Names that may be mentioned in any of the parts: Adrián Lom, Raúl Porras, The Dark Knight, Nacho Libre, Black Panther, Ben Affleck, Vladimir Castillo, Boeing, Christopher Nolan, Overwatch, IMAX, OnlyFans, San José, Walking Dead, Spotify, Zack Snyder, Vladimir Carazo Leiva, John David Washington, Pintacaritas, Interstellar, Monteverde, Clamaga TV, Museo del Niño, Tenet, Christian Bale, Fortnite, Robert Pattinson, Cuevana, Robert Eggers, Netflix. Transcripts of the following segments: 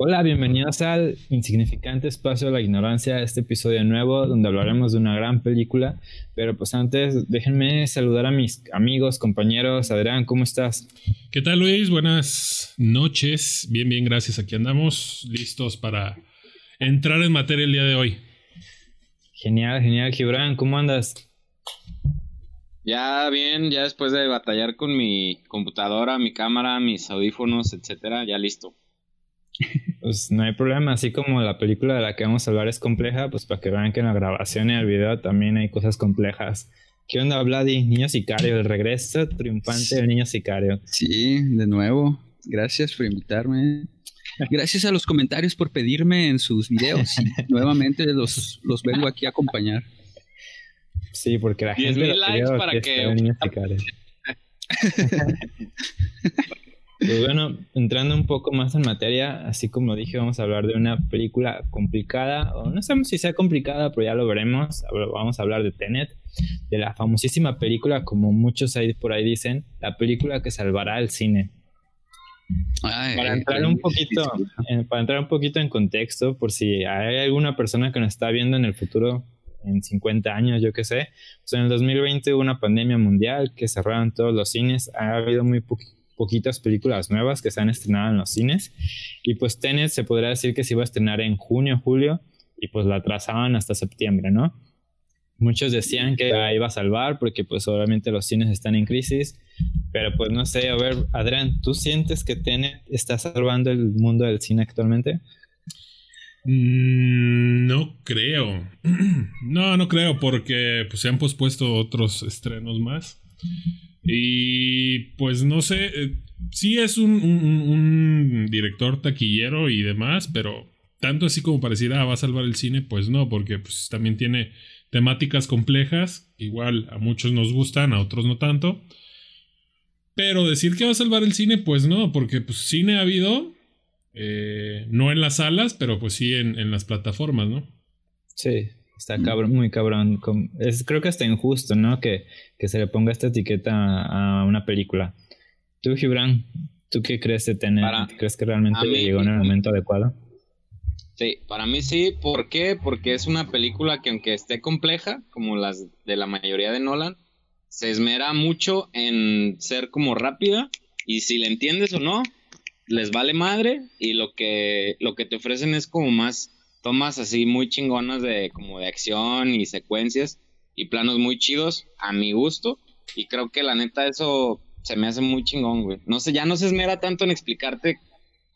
Hola, bienvenidos al insignificante espacio de la ignorancia, este episodio nuevo donde hablaremos de una gran película. Pero pues antes, déjenme saludar a mis amigos, compañeros. Adrián, ¿cómo estás? ¿Qué tal, Luis? Buenas noches. Bien, bien, gracias. Aquí andamos listos para entrar en materia el día de hoy. Genial, genial. Gibran, ¿cómo andas? Ya bien, ya después de batallar con mi computadora, mi cámara, mis audífonos, etcétera, ya listo. Pues no hay problema, así como la película de la que vamos a hablar es compleja, pues para que vean que en la grabación y el video también hay cosas complejas. ¿Qué onda, Vladi? Niño sicario, el regreso triunfante del niño sicario. Sí, de nuevo, gracias por invitarme. Gracias a los comentarios por pedirme en sus videos. Nuevamente los vengo aquí a acompañar. Sí, porque la gente 10,000 likes para que... niño sicario. Pues bueno, entrando un poco más en materia, así como dije, vamos a hablar de una película complicada, o no sabemos si sea complicada, pero ya lo veremos. Vamos a hablar de Tenet, de la famosísima película, como muchos ahí por ahí dicen, la película que salvará el cine. Para entrar un poquito en contexto, por si hay alguna persona que nos está viendo en el futuro, en 50 años, yo qué sé, pues en el 2020 hubo una pandemia mundial que cerraron todos los cines, ha habido muy poquitas películas nuevas que se han estrenado en los cines, y pues Tenet se podría decir que se iba a estrenar en junio, julio, y pues la atrasaban hasta septiembre, ¿no? Muchos decían que la iba a salvar porque pues obviamente los cines están en crisis, pero pues no sé, a ver, Adrián, ¿tú sientes que Tenet está salvando el mundo del cine actualmente? No creo. No creo, porque pues se han pospuesto otros estrenos más. Y pues no sé, sí es un director taquillero y demás, pero tanto así como pareciera va a salvar el cine, pues no, porque pues también tiene temáticas complejas, igual a muchos nos gustan, a otros no tanto, pero decir que va a salvar el cine, pues no, porque pues cine ha habido, no en las salas, pero pues sí en las plataformas, ¿no? Sí. Está cabrón, muy cabrón. Creo que está injusto, ¿no? Que se le ponga esta etiqueta a una película. Tú, Gibran, ¿tú qué crees de Tenet? ¿Crees que realmente llegó en el momento adecuado? Sí, para mí sí. ¿Por qué? Porque es una película que aunque esté compleja, como las de la mayoría de Nolan, se esmera mucho en ser como rápida. Y si la entiendes o no, les vale madre. Y lo que te ofrecen es como más... tomas así muy chingonas de como de acción y secuencias y planos muy chidos a mi gusto, y creo que la neta eso se me hace muy chingón, güey. No sé, ya no se esmera tanto en explicarte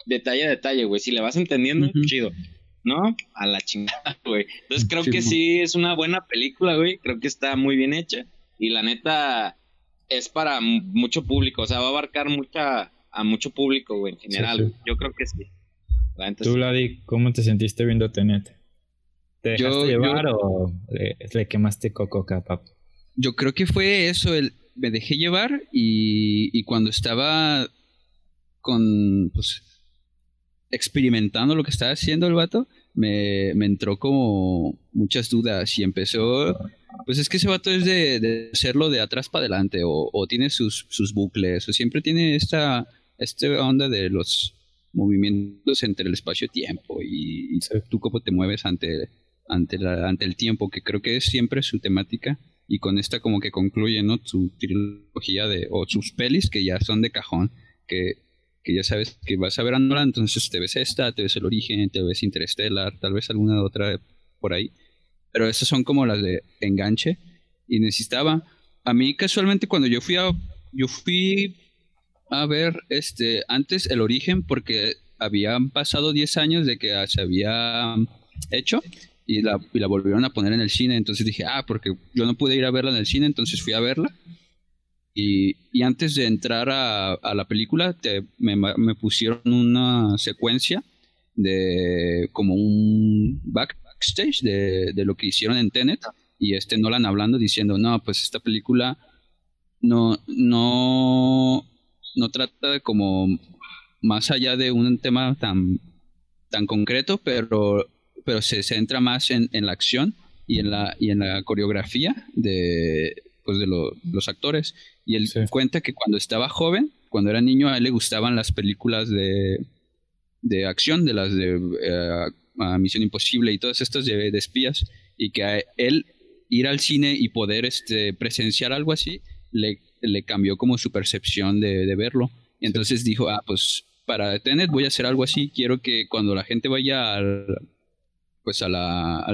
detalle a detalle, güey. Si le vas entendiendo, chido, ¿no? A la chingada, güey. Entonces creo que sí es una buena película, güey. Creo que está muy bien hecha y la neta es para mucho público, o sea, va a abarcar a mucho público, güey, en general. Sí, sí. Yo creo que sí. Tú, Vladi, ¿cómo te sentiste viendo Tenet? ¿Te dejaste llevar o le quemaste coco, capa? Yo creo que fue eso, me dejé llevar y cuando estaba experimentando lo que estaba haciendo el vato, me entró como muchas dudas y empezó... Pues es que ese vato es de hacerlo de atrás para adelante o tiene sus bucles o siempre tiene esta onda de los... movimientos entre el espacio-tiempo y tú cómo te mueves ante el tiempo, que creo que es siempre su temática, y con esta como que concluye, ¿no? Su trilogía o sus pelis que ya son de cajón, que ya sabes que vas a ver a Nolan, entonces te ves esta, te ves El Origen, te ves Interstellar, tal vez alguna otra por ahí, pero esas son como las de enganche, y necesitaba, a mí casualmente cuando yo fui a ver antes El Origen, porque habían pasado 10 años de que se había hecho y la volvieron a poner en el cine, entonces dije, porque yo no pude ir a verla en el cine, entonces fui a verla y antes de entrar a la película me pusieron una secuencia de como un backstage de lo que hicieron en Tenet y Nolan hablando, diciendo, no, pues esta película no trata de como más allá de un tema tan concreto, pero se centra más en la acción y en la coreografía de los actores. Y él cuenta que cuando estaba joven, cuando era niño, a él le gustaban las películas de acción, de las de Misión Imposible y todas estas de espías, y que a él ir al cine y poder presenciar algo así le cambió como su percepción de verlo. Entonces dijo, pues para Tenet voy a hacer algo así, quiero que cuando la gente vaya al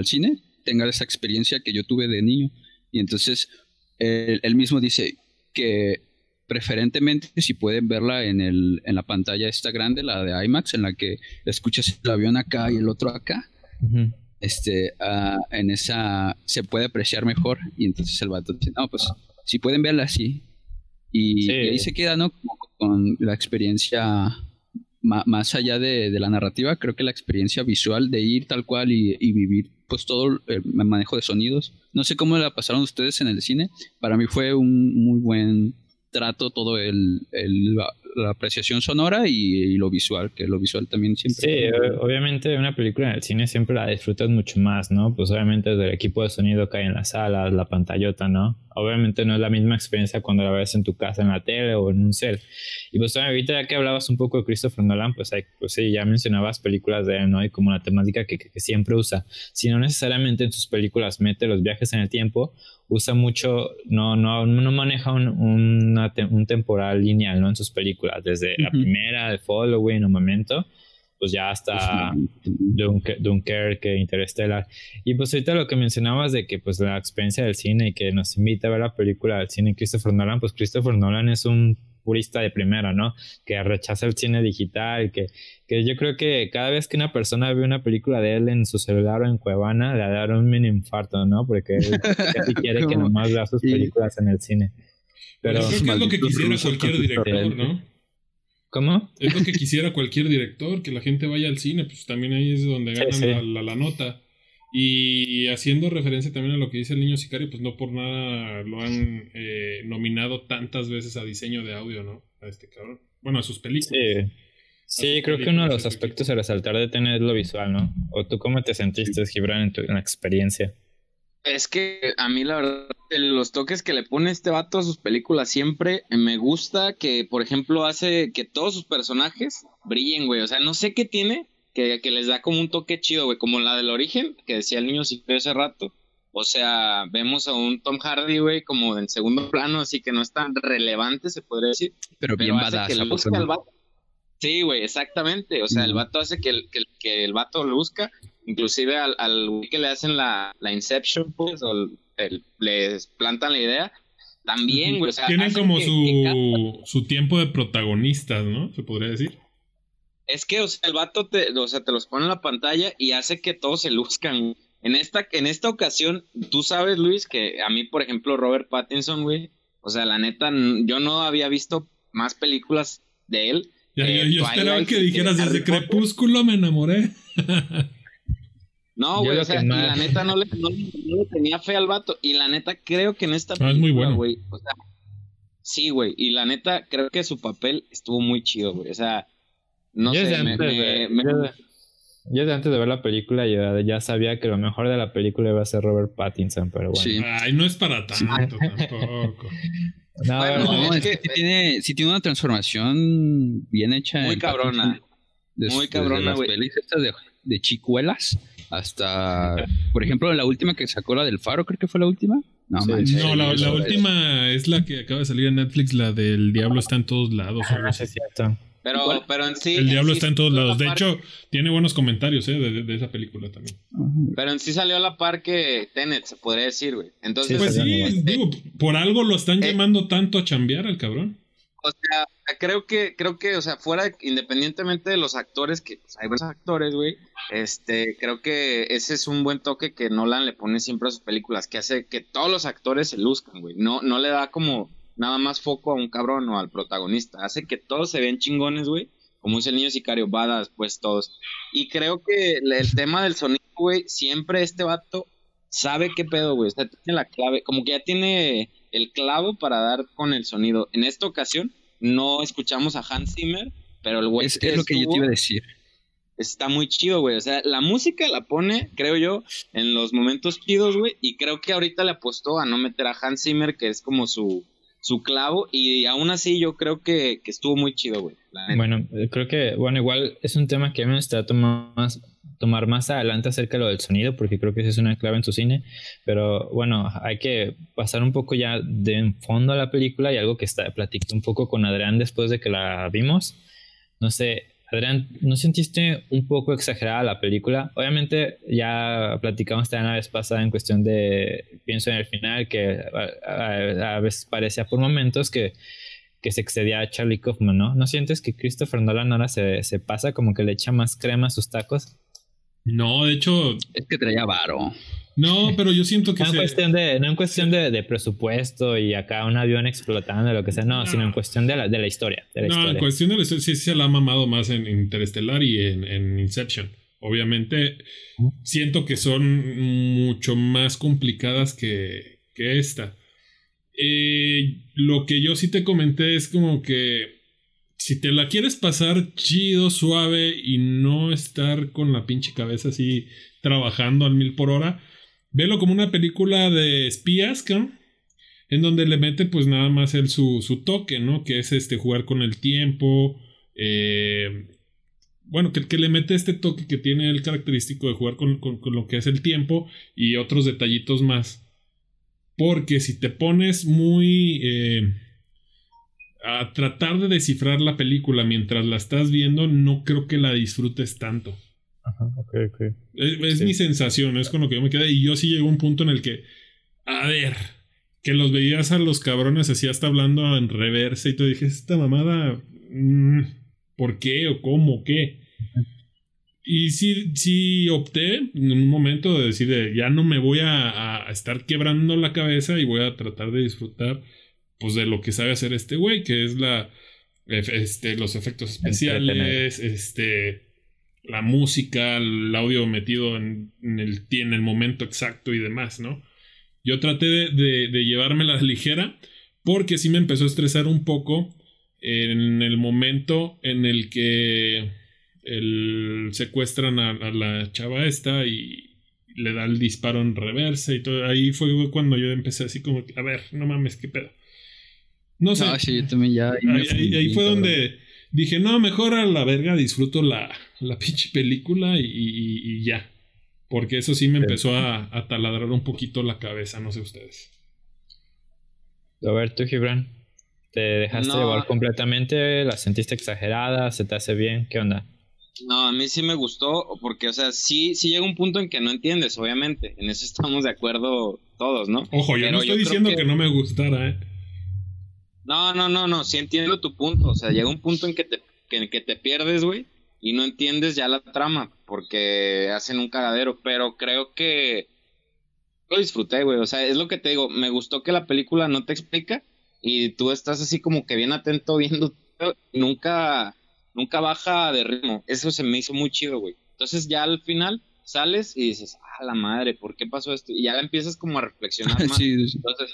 cine tenga esa experiencia que yo tuve de niño. Y entonces él mismo dice que preferentemente si pueden verla en la pantalla esta grande, la de IMAX, en la que escuchas el avión acá y el otro acá, uh-huh. En esa se puede apreciar mejor. Y entonces el vato dice, no, pues si pueden verla así. Y ahí se queda, ¿no? Como con la experiencia más allá de la narrativa, creo que la experiencia visual de ir tal cual y vivir pues todo el manejo de sonidos. No sé cómo la pasaron ustedes en el cine. Para mí fue un muy buen trato todo la apreciación sonora y lo visual, que lo visual también siempre... Sí, obviamente una película en el cine siempre la disfrutas mucho más, ¿no? Pues obviamente del equipo de sonido que hay en las salas, la pantallota, ¿no? Obviamente no es la misma experiencia cuando la ves en tu casa, en la tele o en un cel. Y pues ahorita ya que hablabas un poco de Christopher Nolan, pues sí, ya mencionabas películas de él, ¿no? Y como la temática que siempre usa. Si no necesariamente en sus películas mete los viajes en el tiempo, usa mucho, no maneja un temporal lineal, ¿no? En sus películas, desde la primera, The Following, Un Momento, pues ya hasta Dunkerque, Interstellar. Y pues ahorita lo que mencionabas de que pues la experiencia del cine y que nos invita a ver la película del cine Christopher Nolan, pues Christopher Nolan es un purista de primera, ¿no? Que rechaza el cine digital, que yo creo que cada vez que una persona ve una película de él en su celular o en Cuevana, le da un mini infarto, ¿no? Porque él casi quiere que nomás vea sus películas en el cine. Pero creo que es lo que quisiera cualquier director, ¿no? ¿Cómo? Es lo que quisiera cualquier director, que la gente vaya al cine, pues también ahí es donde ganan la nota. Y haciendo referencia también a lo que dice el niño sicario, pues no por nada lo han nominado tantas veces a diseño de audio, ¿no? A este cabrón. Bueno, a sus películas. Sí, creo que uno de los aspectos a resaltar de Tenet es lo visual, ¿no? ¿O tú cómo te sentiste, Gibran, en la experiencia? Es que a mí la verdad los toques que le pone este vato a sus películas siempre me gusta, que por ejemplo hace que todos sus personajes brillen, güey, o sea, no sé qué tiene que les da como un toque chido, güey, como la del origen, que decía el niño sicario hace rato. O sea, vemos a un Tom Hardy, güey, como en segundo plano, así que no es tan relevante, se podría decir, pero bien badass, que le busca al vato. Sí, güey, exactamente, o sea, el vato hace que el vato lo busca. Inclusive al güey que le hacen la Inception, pues, o les plantan la idea, también, güey. O sea, tienen como su tiempo de protagonistas, ¿no? Se podría decir. Es que, o sea, el vato te los pone en la pantalla y hace que todos se luzcan. En esta ocasión, tú sabes, Luis, que a mí, por ejemplo, Robert Pattinson, güey, o sea, la neta, yo no había visto más películas de él. Yo esperaba que dijeras, desde Crepúsculo me enamoré. No, güey, o sea, la neta no le tenía fe al vato. Y la neta creo que en esta película, es muy bueno, güey. O sea, sí, güey. Y la neta creo que su papel estuvo muy chido, güey. O sea, no yo sé. Yo desde antes de ver la película ya sabía que lo mejor de la película iba a ser Robert Pattinson, pero bueno. Sí. Ay, no es para tanto tampoco. No, bueno, no es que tiene una transformación bien hecha. Muy cabrona. Muy cabrona, güey. Las pelis estas de chicuelas. Hasta, por ejemplo, la última que sacó, la del Faro, creo que fue la última. No, sí, manches, no la última es la que acaba de salir en Netflix, la del Diablo está en todos lados. Ah, sí, cierto. Pero en sí... El Diablo está en todos lados. De hecho, tiene buenos comentarios de esa película también. Pero en sí salió a la par que Tenet, se podría decir, güey. Entonces, pues sí, digo, por algo lo están llamando tanto a chambear al cabrón. O sea, creo que, o sea, fuera, independientemente de los actores, que pues, hay varios actores, güey, creo que ese es un buen toque que Nolan le pone siempre a sus películas, que hace que todos los actores se luzcan, güey. No le da como nada más foco a un cabrón o al protagonista, hace que todos se vean chingones, güey, como es el niño sicario, badass, pues todos. Y creo que el tema del sonido, güey, siempre este vato sabe qué pedo, güey, o sea, tiene la clave, como que ya tiene... el clavo para dar con el sonido. En esta ocasión no escuchamos a Hans Zimmer, pero el güey es lo que yo te iba a decir. Está muy chido, güey. O sea, la música la pone, creo yo, en los momentos chidos, güey. Y creo que ahorita le apostó a no meter a Hans Zimmer, que es como su su clavo, y aún así yo creo que estuvo muy chido, güey. Bueno, creo que, bueno, igual es un tema que me gustaría tomar más adelante acerca de lo del sonido, porque creo que esa es una clave en su cine, pero bueno, hay que pasar un poco ya de fondo a la película, y algo que platiqué un poco con Adrián después de que la vimos. No sé, Adrián, ¿no sentiste un poco exagerada la película? Obviamente ya platicamos también la vez pasada en cuestión de, pienso en el final, que a veces parecía por momentos que se excedía a Charlie Kaufman, ¿no? ¿No sientes que Christopher Nolan ahora se pasa, como que le echa más crema a sus tacos? No, de hecho... Es que traía varo. No, pero yo siento que... No en cuestión de presupuesto y acá un avión explotando, lo que sea. No, sino en cuestión de la historia. En cuestión de la historia sí se la ha mamado más en Interstellar y en Inception. Obviamente, siento que son mucho más complicadas que esta. Lo que yo sí te comenté es como que... Si te la quieres pasar chido, suave, y no estar con la pinche cabeza así trabajando al 1000 por hora... Velo como una película de espías, ¿no? En donde le mete pues nada más su toque, ¿no? Que es jugar con el tiempo. Bueno, que le mete este toque que tiene el característico de jugar con lo que es el tiempo y otros detallitos más. Porque si te pones muy... a tratar de descifrar la película mientras la estás viendo, no creo que la disfrutes tanto. Ajá, ok. Es sí. Mi sensación, es con lo que yo me quedé. Y yo sí llegué a un punto en el que, a ver, que los veías a los cabrones así hasta hablando en reversa, y te dije, esta mamada, ¿por qué o cómo, qué? Uh-huh. Y sí opté en un momento de decir, ya no me voy a estar quebrando la cabeza, y voy a tratar de disfrutar pues de lo que sabe hacer este güey, que es los efectos especiales, la música, el audio metido en el momento exacto y demás, ¿no? Yo traté de llevármela ligera, porque sí me empezó a estresar un poco en el momento en el que secuestran a la chava esta y le da el disparo en reversa y todo. Ahí fue cuando yo empecé así como, a ver, no mames, qué pedo. No sé, yo también ya... Ahí fue donde... Dije, no, mejor a la verga disfruto la pinche película y ya. Porque eso sí me empezó a taladrar un poquito la cabeza, no sé ustedes. A ver, tú, Gibran, ¿te dejaste llevar completamente? ¿La sentiste exagerada? ¿Se te hace bien? ¿Qué onda? No, a mí sí me gustó, porque, o sea, sí llega un punto en que no entiendes, obviamente. En eso estamos de acuerdo todos, ¿no? Ojo, yo no estoy diciendo que no me gustara, ¿eh? No, sí entiendo tu punto, o sea, llega un punto en que te pierdes, güey, y no entiendes ya la trama, porque hacen un cagadero, pero creo que lo disfruté, güey, o sea, es lo que te digo, me gustó que la película no te explica, y tú estás así como que bien atento viendo, y nunca baja de ritmo, eso se me hizo muy chido, güey, entonces ya al final sales y dices, ah, la madre, ¿por qué pasó esto? Y ya la empiezas como a reflexionar más, sí. Entonces...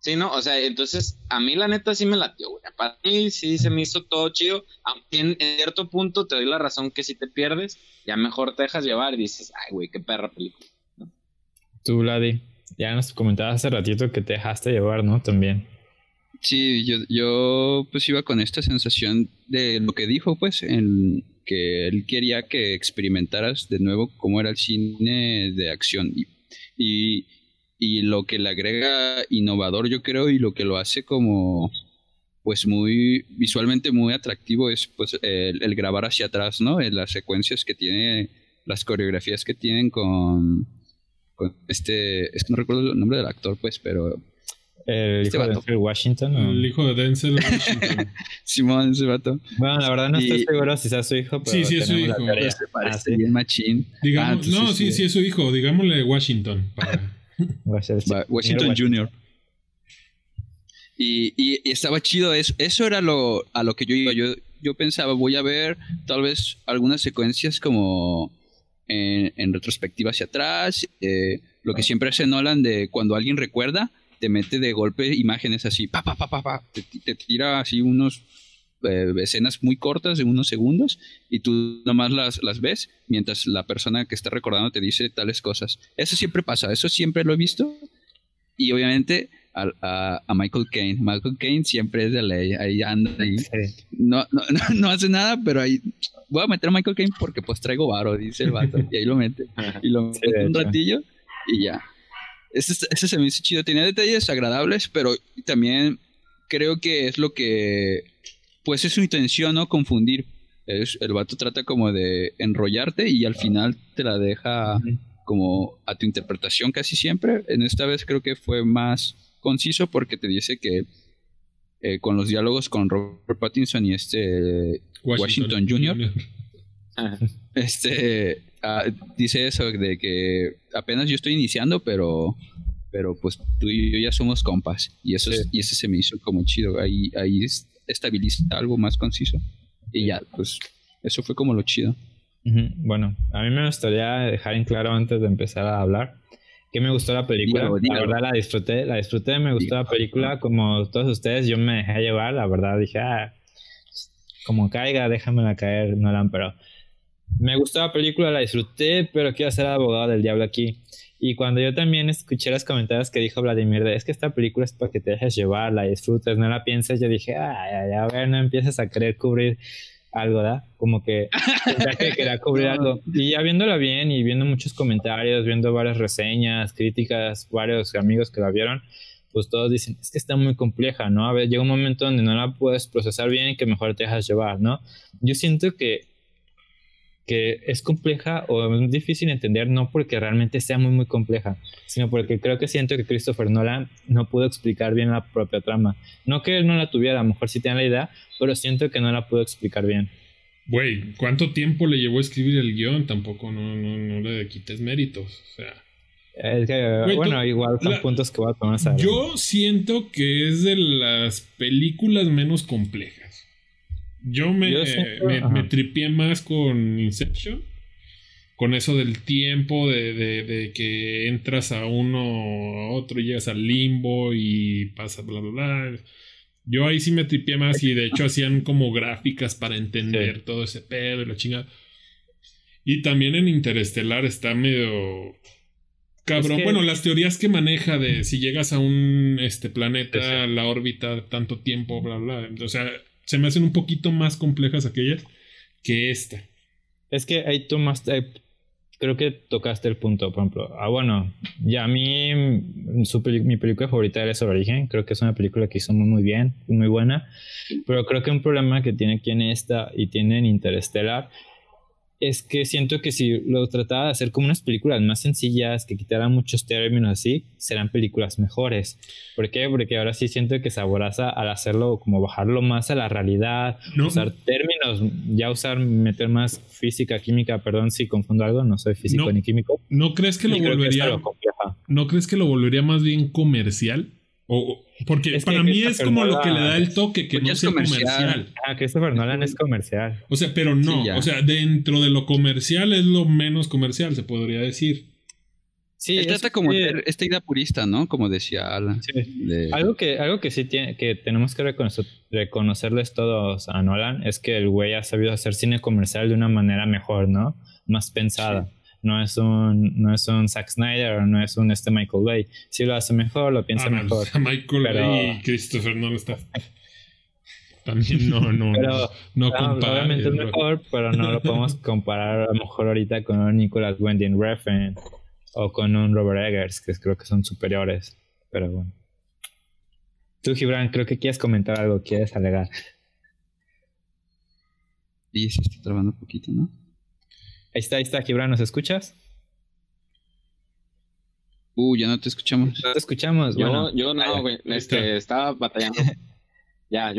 Sí, no, o sea, entonces, a mí la neta sí me latió, güey, para mí sí se me hizo todo chido, aunque en cierto punto te doy la razón que si te pierdes, ya mejor te dejas llevar y dices, ay, güey, qué perra película, ¿no? Tú, Vladi, ya nos comentabas hace ratito que te dejaste llevar, ¿no? También. Sí, yo pues iba con esta sensación de lo que dijo, pues, en que él quería que experimentaras de nuevo cómo era el cine de acción, y lo que le agrega innovador, yo creo, y lo que lo hace como pues muy visualmente muy atractivo es pues el grabar hacia atrás, ¿no? Las secuencias que tiene, las coreografías que tienen con no recuerdo el nombre del actor, pues, pero el hijo de Denzel Washington, ¿o? El hijo de Denzel Washington. Simón, ese vato. Bueno, la verdad no estoy seguro si sea su hijo, pero sí es su hijo. Pero se parece bien machín. Digamos, no, sí es su hijo, digámosle Washington para Washington Jr. Y estaba chido, eso era a lo que yo iba. Yo pensaba, voy a ver tal vez algunas secuencias como en retrospectiva hacia atrás, lo que siempre hace Nolan de cuando alguien recuerda, te mete de golpe imágenes así, te tira así unos escenas muy cortas de unos segundos y tú nomás las ves mientras la persona que está recordando te dice tales cosas. Eso siempre pasa, eso siempre lo he visto, y obviamente a Michael Caine. Michael Caine siempre es de ley, ahí anda, ahí. Sí. No hace nada, pero ahí voy a meter a Michael Caine porque pues traigo varo, dice el vato, y ahí lo mete, y lo mete un ratillo y ya. Ese se me hizo chido, tenía detalles agradables, pero también creo que es lo que, pues es su intención, no confundir. El vato trata como de enrollarte y al final te la deja como a tu interpretación casi siempre. En esta vez creo que fue más conciso porque te dice que con los diálogos con Robert Pattinson y Washington Jr. Dice eso de que apenas yo estoy iniciando, pero pues tú y yo ya somos compas, y eso sí. Y eso se me hizo como chido, ahí estabiliza algo más conciso y ya, pues eso fue como lo chido. Bueno, a mí me gustaría dejar en claro antes de empezar a hablar que me gustó la película. La verdad la disfruté, me gustó la película, como todos ustedes, yo me dejé llevar, la verdad dije, como caiga, déjamela caer, Nolan, pero me gustó la película, la disfruté, pero quiero ser abogado del diablo aquí. Y cuando yo también escuché los comentarios que dijo Vladimir de, es que esta película es para que te dejes llevar, la disfrutes, no la pienses, yo dije, a ver, no empieces a querer cubrir algo, ¿verdad? Como que ya que quería cubrir algo. Y ya viéndola bien y viendo muchos comentarios, viendo varias reseñas, críticas, varios amigos que la vieron, pues todos dicen, es que está muy compleja, ¿no? A ver, llega un momento donde no la puedes procesar bien y que mejor te dejas llevar, ¿no? Yo siento que es compleja o es difícil entender, no porque realmente sea muy compleja, sino porque creo que siento que Christopher Nolan no pudo explicar bien la propia trama. No que él no la tuviera, a lo mejor sí tenía la idea, pero siento que no la pudo explicar bien. Güey, ¿cuánto tiempo le llevó a escribir el guión? Tampoco no le quites méritos, o sea... Es que, güey, bueno, igual son puntos que voy a tomar. ¿Sabes? Yo siento que es de las películas menos complejas. Yo me tripié más con Inception, con eso del tiempo, de que entras a uno a otro y llegas al limbo y pasa bla bla bla. Yo ahí sí me tripié más y de hecho hacían como gráficas para entender todo ese pedo y la chingada. Y también en Interestelar está medio cabrón, es que... bueno, las teorías que maneja de si llegas a un planeta, la órbita, tanto tiempo, bla bla, o sea, se me hacen un poquito más complejas aquellas que esta. Es que ahí creo que tocaste el punto, por ejemplo. Bueno, ya a mí, mi película favorita era Sobre Origen. Creo que es una película que hizo muy bien, muy buena. Pero creo que un problema que tiene aquí en esta y tiene en Interestelar es que siento que si lo trataba de hacer como unas películas más sencillas, que quitaran muchos términos así, serán películas mejores. ¿Por qué? Porque ahora sí siento que se aboraza al hacerlo, como bajarlo más a la realidad, ¿no? Usar términos, ya meter más física, química, perdón si confundo algo, no soy físico ni químico. ¿No crees que lo volvería más bien comercial? Porque es que para mí es como lo que le da el toque, que no sea comercial. Christopher Nolan es comercial. O sea, pero no, sí, o sea, dentro de lo comercial es lo menos comercial, se podría decir. Sí, él trata como esta idea purista, ¿no? Como decía Alan. Sí. Algo que sí que tenemos que reconocerles todos a Nolan es que el güey ha sabido hacer cine comercial de una manera mejor, ¿no? Más pensada. Sí. No es un Zack Snyder, no es un Michael Bay. Si lo hace mejor, lo piensa mejor. Michael Bay y Christopher Nolan está. También no comparar. Obviamente es mejor, pero no lo podemos comparar a lo mejor ahorita con un Nicolas Winding Refn o con un Robert Eggers, que creo que son superiores. Pero bueno. Tú, Gibran, creo que quieres comentar algo, quieres alegar. Y se está trabando un poquito, ¿no? Ahí está, Gibran, ¿nos escuchas? Ya no te escuchamos. No te escuchamos, güey. Yo no, güey. Estaba batallando. Ya.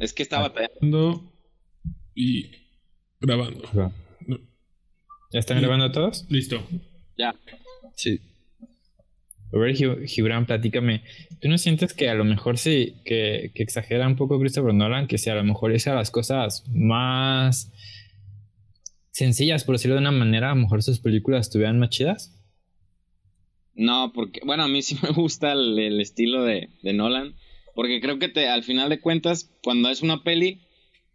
Es que estaba batallando. Y grabando. ¿Ya están grabando todos? Listo. Ya. Sí. A ver, Gibran, platícame. ¿Tú no sientes que a lo mejor sí, que exagera un poco Christopher Nolan? Que si a lo mejor hizo las cosas más sencillas, por decirlo de una manera, a lo mejor sus películas estuvieran más chidas. No, porque, bueno, a mí sí me gusta el estilo de Nolan, porque creo que al final de cuentas, cuando es una peli,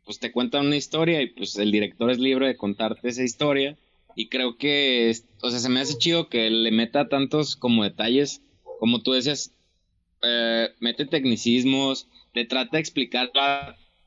pues te cuenta una historia y pues el director es libre de contarte esa historia, y creo que, o sea, se me hace chido que le meta tantos como detalles, como tú decías, mete tecnicismos, te trata de explicar,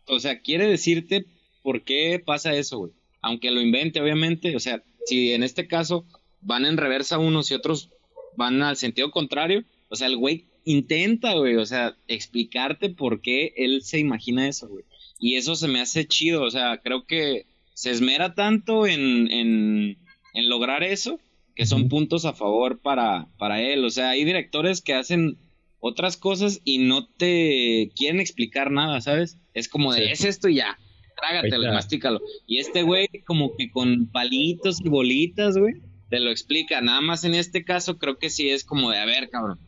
o sea, quiere decirte por qué pasa eso, güey. Aunque lo invente, obviamente, o sea, si en este caso van en reversa unos y otros van al sentido contrario, o sea, el güey intenta, güey, o sea, explicarte por qué él se imagina eso, güey. Y eso se me hace chido, o sea, creo que se esmera tanto en lograr eso, que son puntos a favor para él. O sea, hay directores que hacen otras cosas y no te quieren explicar nada, ¿sabes? Es como de, sí, es esto y ya, trágatelo, mastícalo. Y este güey como que con palitos y bolitas, güey, te lo explica. Nada más en este caso creo que sí es como de, a ver, cabrón,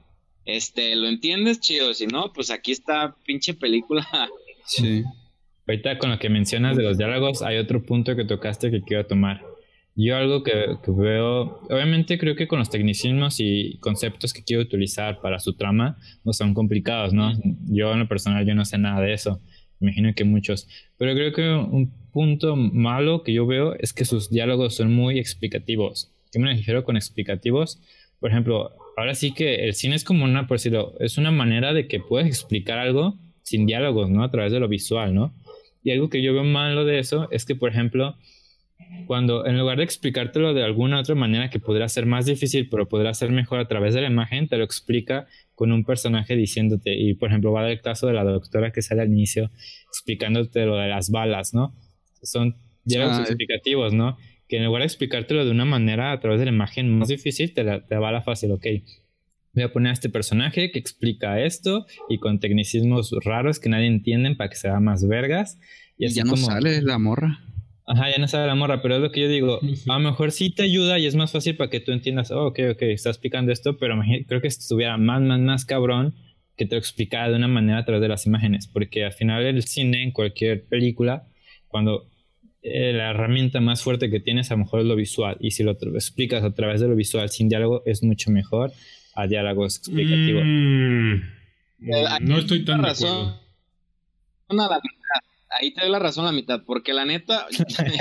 ¿lo entiendes? Chido, si no, pues aquí está pinche película. Sí. Ahorita con lo que mencionas de los diálogos, hay otro punto que tocaste que quiero tomar. Yo algo que veo, obviamente creo que con los tecnicismos y conceptos que quiero utilizar para su trama, no son complicados, ¿no? Yo en lo personal yo no sé nada de eso, me imagino que muchos. Pero creo que un punto malo que yo veo es que sus diálogos son muy explicativos. ¿Qué me refiero con explicativos? Por ejemplo, ahora sí que el cine es como una, por decirlo, es una manera de que puedes explicar algo sin diálogos, ¿no? A través de lo visual, ¿no? Y algo que yo veo malo de eso es que, por ejemplo, cuando en lugar de explicártelo de alguna otra manera que podrá ser más difícil, pero podrá ser mejor a través de la imagen, te lo explica con un personaje diciéndote, y por ejemplo va a dar el caso de la doctora que sale al inicio explicándote lo de las balas, ¿no? Son diálogos explicativos, ¿no? Que en lugar de explicártelo de una manera a través de la imagen más difícil, te va la fácil, ok, voy a poner a este personaje que explica esto y con tecnicismos raros que nadie entiende para que se haga más vergas. Y así ya no como... sale la morra. Ajá, ya no sabe la morra, pero es lo que yo digo. A lo mejor sí te ayuda y es más fácil para que tú entiendas, oh, ok, está explicando esto, pero creo que estuviera más cabrón que te lo explicara de una manera a través de las imágenes, porque al final el cine, en cualquier película, cuando la herramienta más fuerte que tienes a lo mejor es lo visual, y si lo explicas a través de lo visual sin diálogo es mucho mejor a diálogos explicativos. No estoy tan de acuerdo. Ahí te doy la razón la mitad, porque la neta,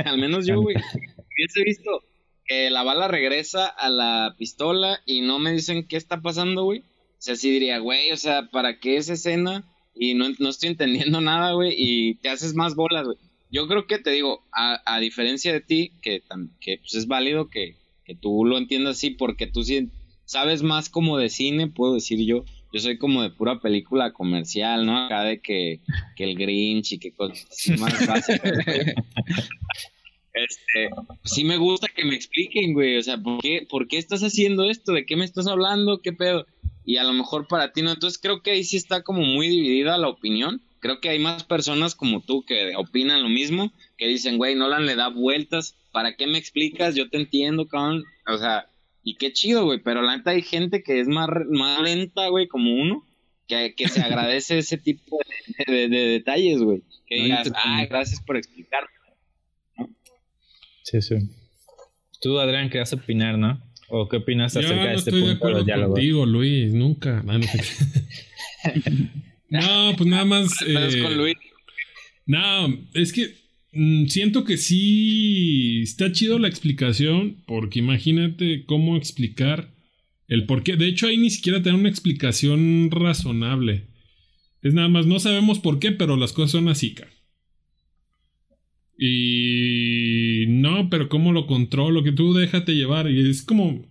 al menos yo, güey, hubiese visto que la bala regresa a la pistola y no me dicen qué está pasando, güey. O sea, sí diría, güey, o sea, ¿para qué esa escena? Y no estoy entendiendo nada, güey, y te haces más bolas, güey. Yo creo que te digo, a diferencia de ti, que pues es válido que tú lo entiendas así, porque tú sí sabes más como de cine, puedo decir yo. Yo soy como de pura película comercial, ¿no? Acá de que el Grinch y que cosas más fáciles. Sí me gusta que me expliquen, güey. O sea, ¿por qué estás haciendo esto? ¿De qué me estás hablando? ¿Qué pedo? Y a lo mejor para ti no. Entonces creo que ahí sí está como muy dividida la opinión. Creo que hay más personas como tú que opinan lo mismo, que dicen, güey, Nolan le da vueltas. ¿Para qué me explicas? Yo te entiendo, cabrón. O sea... Y qué chido, güey, pero la neta hay gente que es más lenta, güey, como uno, que se agradece ese tipo de detalles, güey. Que no digas, gracias por explicarme. ¿No? Sí. Tú, Adrián, ¿qué vas a opinar, no? ¿O qué opinas acerca de este punto? Yo no estoy de acuerdo contigo, Luis, nunca. No, pues nada más... con Luis. No, es que... Siento que sí está chido la explicación, porque imagínate cómo explicar el porqué. De hecho, ahí ni siquiera te dan una explicación razonable. Es nada más, no sabemos por qué, pero las cosas son así, cara. Y no, pero cómo lo controlo, que tú déjate llevar. Y es como...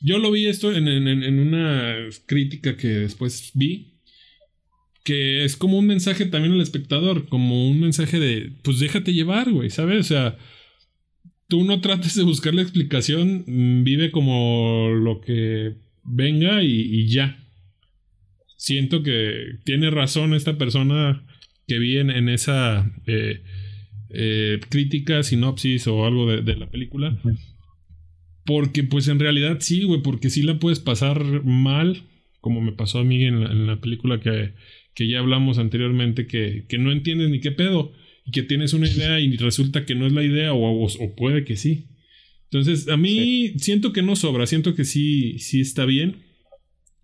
Yo lo vi esto en una crítica que después vi. Que es como un mensaje también al espectador, como un mensaje de, pues déjate llevar, güey, ¿sabes? O sea, tú no trates de buscar la explicación, vive como lo que venga y ya. Siento que tiene razón esta persona que vi en esa crítica, sinopsis o algo de la película. Porque pues en realidad sí, güey, porque sí la puedes pasar mal, como me pasó a mí en la película que ya hablamos anteriormente, que no entiendes ni qué pedo, y que tienes una idea y resulta que no es la idea, o puede que sí. Entonces, a mí siento que no sobra, siento que sí está bien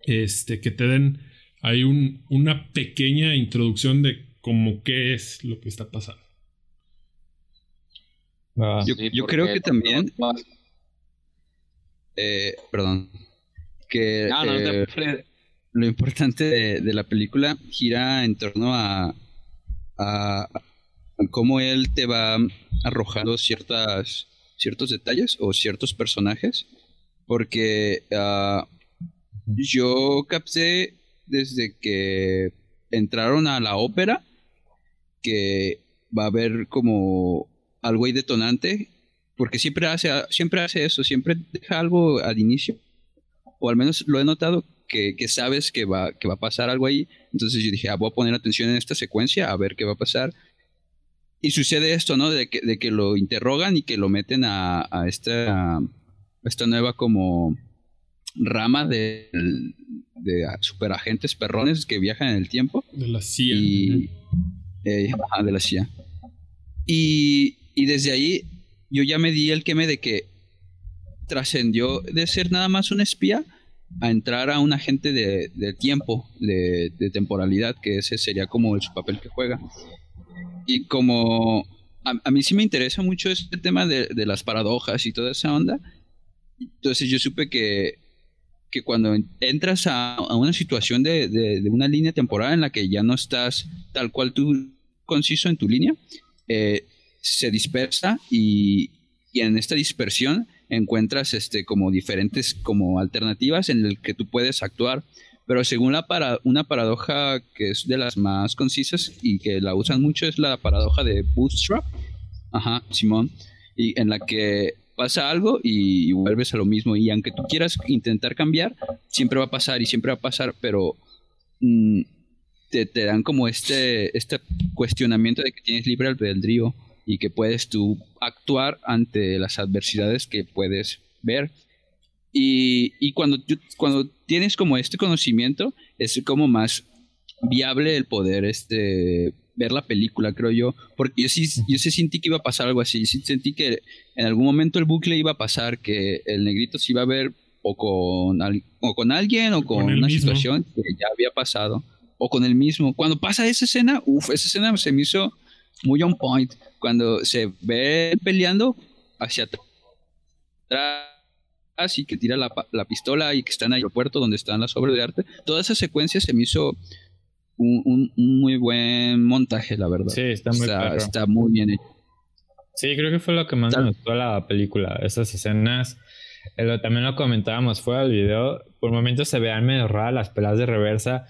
que te den ahí una pequeña introducción de como qué es lo que está pasando. Yo creo que también... Perdón. Que... No, no te... lo importante de la película gira en torno a cómo él te va arrojando ciertos detalles o ciertos personajes, porque yo capté desde que entraron a la ópera que va a haber como algo ahí detonante, porque siempre hace eso, siempre deja algo al inicio, o al menos lo he notado, que sabes que va a pasar algo ahí. Entonces yo dije, voy a poner atención en esta secuencia, a ver qué va a pasar. Y sucede esto, ¿no? De que lo interrogan y que lo meten a esta nueva como rama de superagentes perrones que viajan en el tiempo. De la CIA. De la CIA. Y desde ahí yo ya me di el queme de que trascendió de ser nada más un espía a entrar a un agente de tiempo, de temporalidad, que ese sería como su papel que juega. Y como a mí sí me interesa mucho este tema de las paradojas y toda esa onda, entonces yo supe que cuando entras a una situación de una línea temporal en la que ya no estás tal cual tú conciso en tu línea, se dispersa y en esta dispersión encuentras como diferentes como alternativas en las que tú puedes actuar. Pero según una paradoja que es de las más concisas y que la usan mucho es la paradoja de Bootstrap. Ajá, Simón. Y en la que pasa algo y vuelves a lo mismo. Y aunque tú quieras intentar cambiar, siempre va a pasar y siempre va a pasar. Pero te dan como este cuestionamiento de que tienes libre albedrío y que puedes tú actuar ante las adversidades que puedes ver. Y cuando tienes como este conocimiento, es como más viable el poder ver la película, creo yo, porque yo sí sentí que iba a pasar algo así. Sí sentí que en algún momento el bucle iba a pasar, que el negrito se iba a ver o con alguien o con una situación que ya había pasado, o con él mismo. Cuando pasa esa escena, esa escena se me hizo muy on point, cuando se ve peleando hacia atrás y que tira la pistola y que está en el aeropuerto donde están las obras de arte. Toda esa secuencia se me hizo un muy buen montaje, la verdad. Sí, está muy bien hecho. Sí, creo que fue lo que más me gustó la película. Esas escenas, también lo comentábamos fuera del video, por momentos se vean medio raras las peleas de reversa.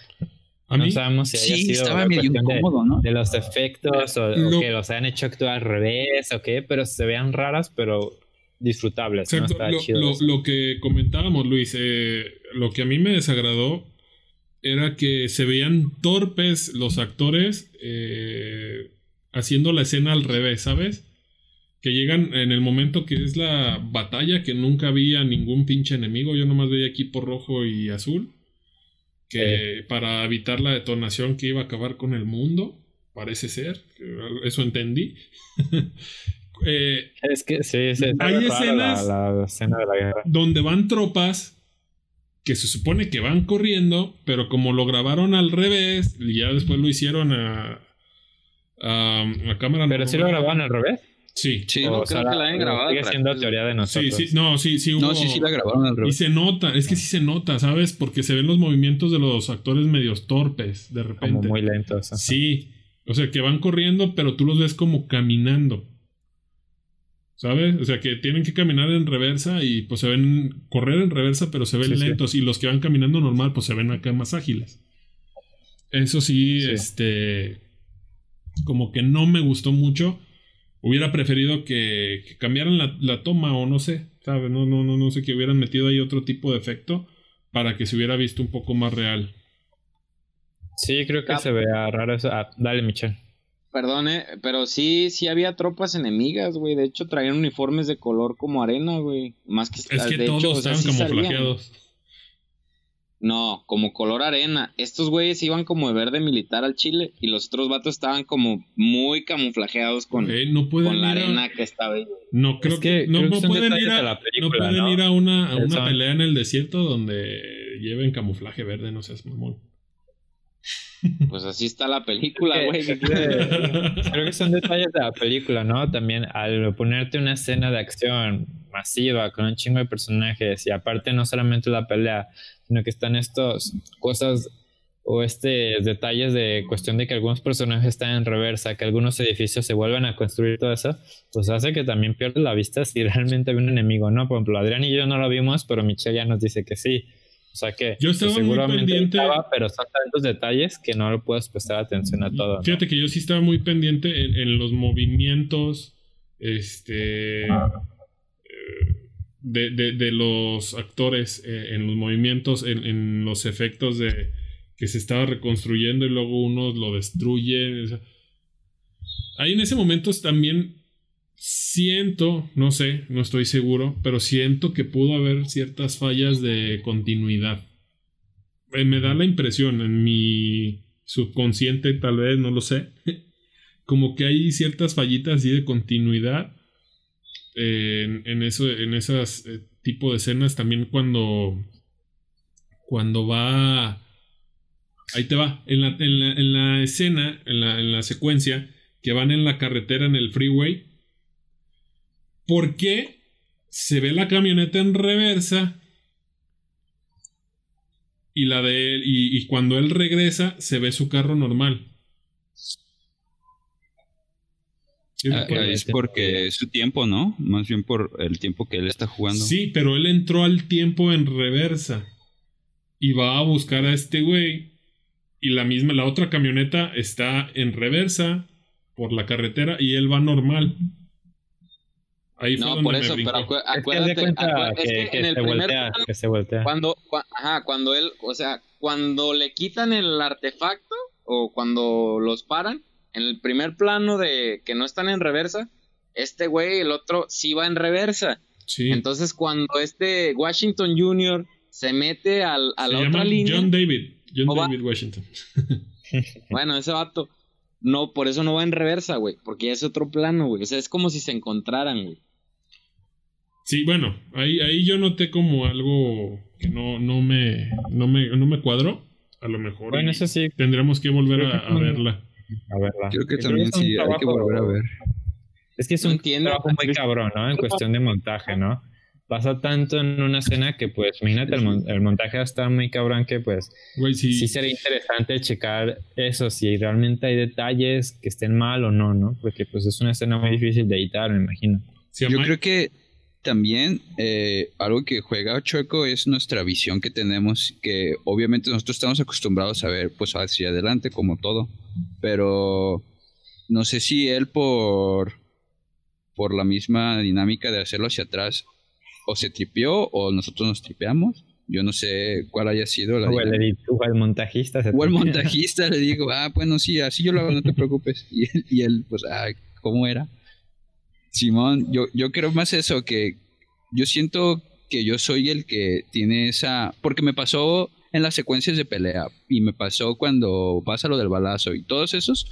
No sabemos si haya sido estaba medio incómodo, ¿no? De los efectos o que los hayan hecho actuar al revés o qué, pero se vean raras, pero disfrutables. Exacto, ¿no? Lo que comentábamos, Luis, lo que a mí me desagradó era que se veían torpes los actores haciendo la escena al revés, ¿sabes? Que llegan en el momento que es la batalla, que nunca había ningún pinche enemigo, yo nomás veía equipo rojo y azul, que para evitar la detonación que iba a acabar con el mundo, parece ser, eso entendí. Es que sí, hay escenas la escena de la guerra donde van tropas que se supone que van corriendo, pero como lo grabaron al revés y ya después lo hicieron a cámara. Pero si sí lo grabaron al revés. Sí, no creo que la hayan grabado. Sigue siendo teoría de nosotros. Sí la grabaron al revés. Y se nota, es que sí se nota, ¿sabes? Porque se ven los movimientos de los actores medios torpes de repente. Como muy lentos. Sí, o sea que van corriendo, pero tú los ves como caminando, ¿sabes? O sea, que tienen que caminar en reversa y pues se ven correr en reversa, pero se ven lentos. Y los que van caminando normal, pues se ven acá más ágiles. Eso sí. Como que no me gustó mucho. Hubiera preferido que cambiaran la toma o no sé, ¿sabes? No sé, que hubieran metido ahí otro tipo de efecto para que se hubiera visto un poco más real. Sí, creo que se vea raro eso. Dale, Michelle. Perdone, pero sí había tropas enemigas, güey. De hecho, traían uniformes de color como arena, güey. Más que es que de todos hecho, estaban camuflajeados. Salían. No, como color arena. Estos güeyes iban como de verde militar al chile. Y los otros vatos estaban como muy camuflajeados con la arena que estaba ahí. No, creo que no pueden ir a una pelea en el desierto donde lleven camuflaje verde, no seas mamón. Pues así está la película, güey. Creo que son detalles de la película, ¿no? También al ponerte una escena de acción masiva con un chingo de personajes y aparte no solamente la pelea, sino que están estas cosas o detalles de cuestión de que algunos personajes están en reversa, que algunos edificios se vuelven a construir, todo eso, pues hace que también pierdas la vista si realmente hay un enemigo, ¿no? Por ejemplo, Adrián y yo no lo vimos, pero Michelle ya nos dice que sí. O sea que yo estaba seguramente muy pendiente, pero son tantos detalles que no le puedes prestar atención a todo. Fíjate, ¿no? Que yo sí estaba muy pendiente en los movimientos de los actores, en los movimientos, en los efectos de que se estaba reconstruyendo y luego unos lo destruyen. O sea, ahí en ese momento también siento, no sé, no estoy seguro, pero siento que pudo haber ciertas fallas de continuidad. Me da la impresión, en mi subconsciente tal vez, no lo sé, como que hay ciertas fallitas así de continuidad en esas tipo de escenas. También cuando va... Ahí te va. En la escena, en la secuencia, que van en la carretera, en el freeway, ¿por qué se ve la camioneta en reversa y la de él, y cuando él regresa se ve su carro normal? Es porque su tiempo, ¿no? Más bien por el tiempo que él está jugando. Sí, pero él entró al tiempo en reversa y va a buscar a este güey, y la otra camioneta está en reversa por la carretera y él va normal. Ahí fue, no, por eso, pero acuérdate que en el primer voltea, plano, que se voltea. Cuando él, o sea, cuando le quitan el artefacto o cuando los paran, en el primer plano de que no están en reversa, este güey, el otro, sí va en reversa. Sí. Entonces, cuando Washington Jr. se mete a la otra línea. John David Washington. Bueno, ese vato. No, por eso no va en reversa, güey, porque es otro plano, güey. O sea, es como si se encontraran, güey. Sí, bueno, ahí yo noté como algo que no me cuadró. A lo mejor bueno, eso sí, tendremos que volver a verla. A verla. Creo que también sí, hay que volver a ver. Es que es un trabajo muy cabrón, ¿no? En cuestión de montaje, ¿no? Pasa tanto en una escena que, pues, imagínate, el montaje está muy cabrón que, pues, güey, sí sería interesante checar eso, si realmente hay detalles que estén mal o no, ¿no? Porque, pues, es una escena muy difícil de editar, me imagino. Yo creo que también algo que juega chueco es nuestra visión que tenemos, que obviamente nosotros estamos acostumbrados a ver, pues, hacia adelante, como todo, pero no sé si él por la misma dinámica de hacerlo hacia atrás, o se tripeó, o nosotros nos tripeamos. Yo no sé cuál haya sido la... O el montajista le digo, bueno, sí, así yo lo hago, no te preocupes. Y él pues, ¿cómo era? Simón, yo creo más eso, que yo siento que yo soy el que tiene esa... Porque me pasó en las secuencias de pelea, y me pasó cuando pasa lo del balazo, y todas esas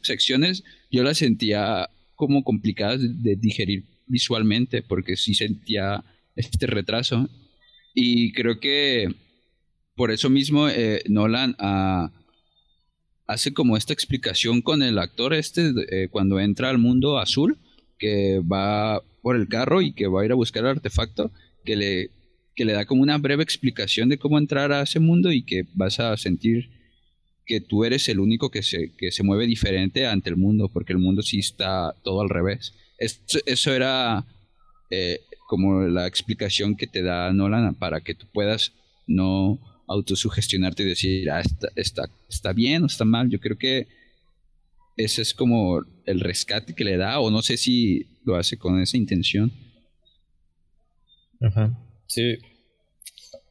secciones yo las sentía como complicadas de digerir visualmente, porque sí sentía retraso, y creo que por eso mismo Nolan hace como esta explicación con el actor cuando entra al mundo azul, que va por el carro y que va a ir a buscar el artefacto, que le da como una breve explicación de cómo entrar a ese mundo, y que vas a sentir que tú eres el único que se mueve diferente ante el mundo, porque el mundo sí está todo al revés. Eso era como la explicación que te da Nolan para que tú puedas no autosugestionarte y decir, está bien o está mal. Yo creo que ese es como el rescate que le da, o no sé si lo hace con esa intención. Ajá, sí.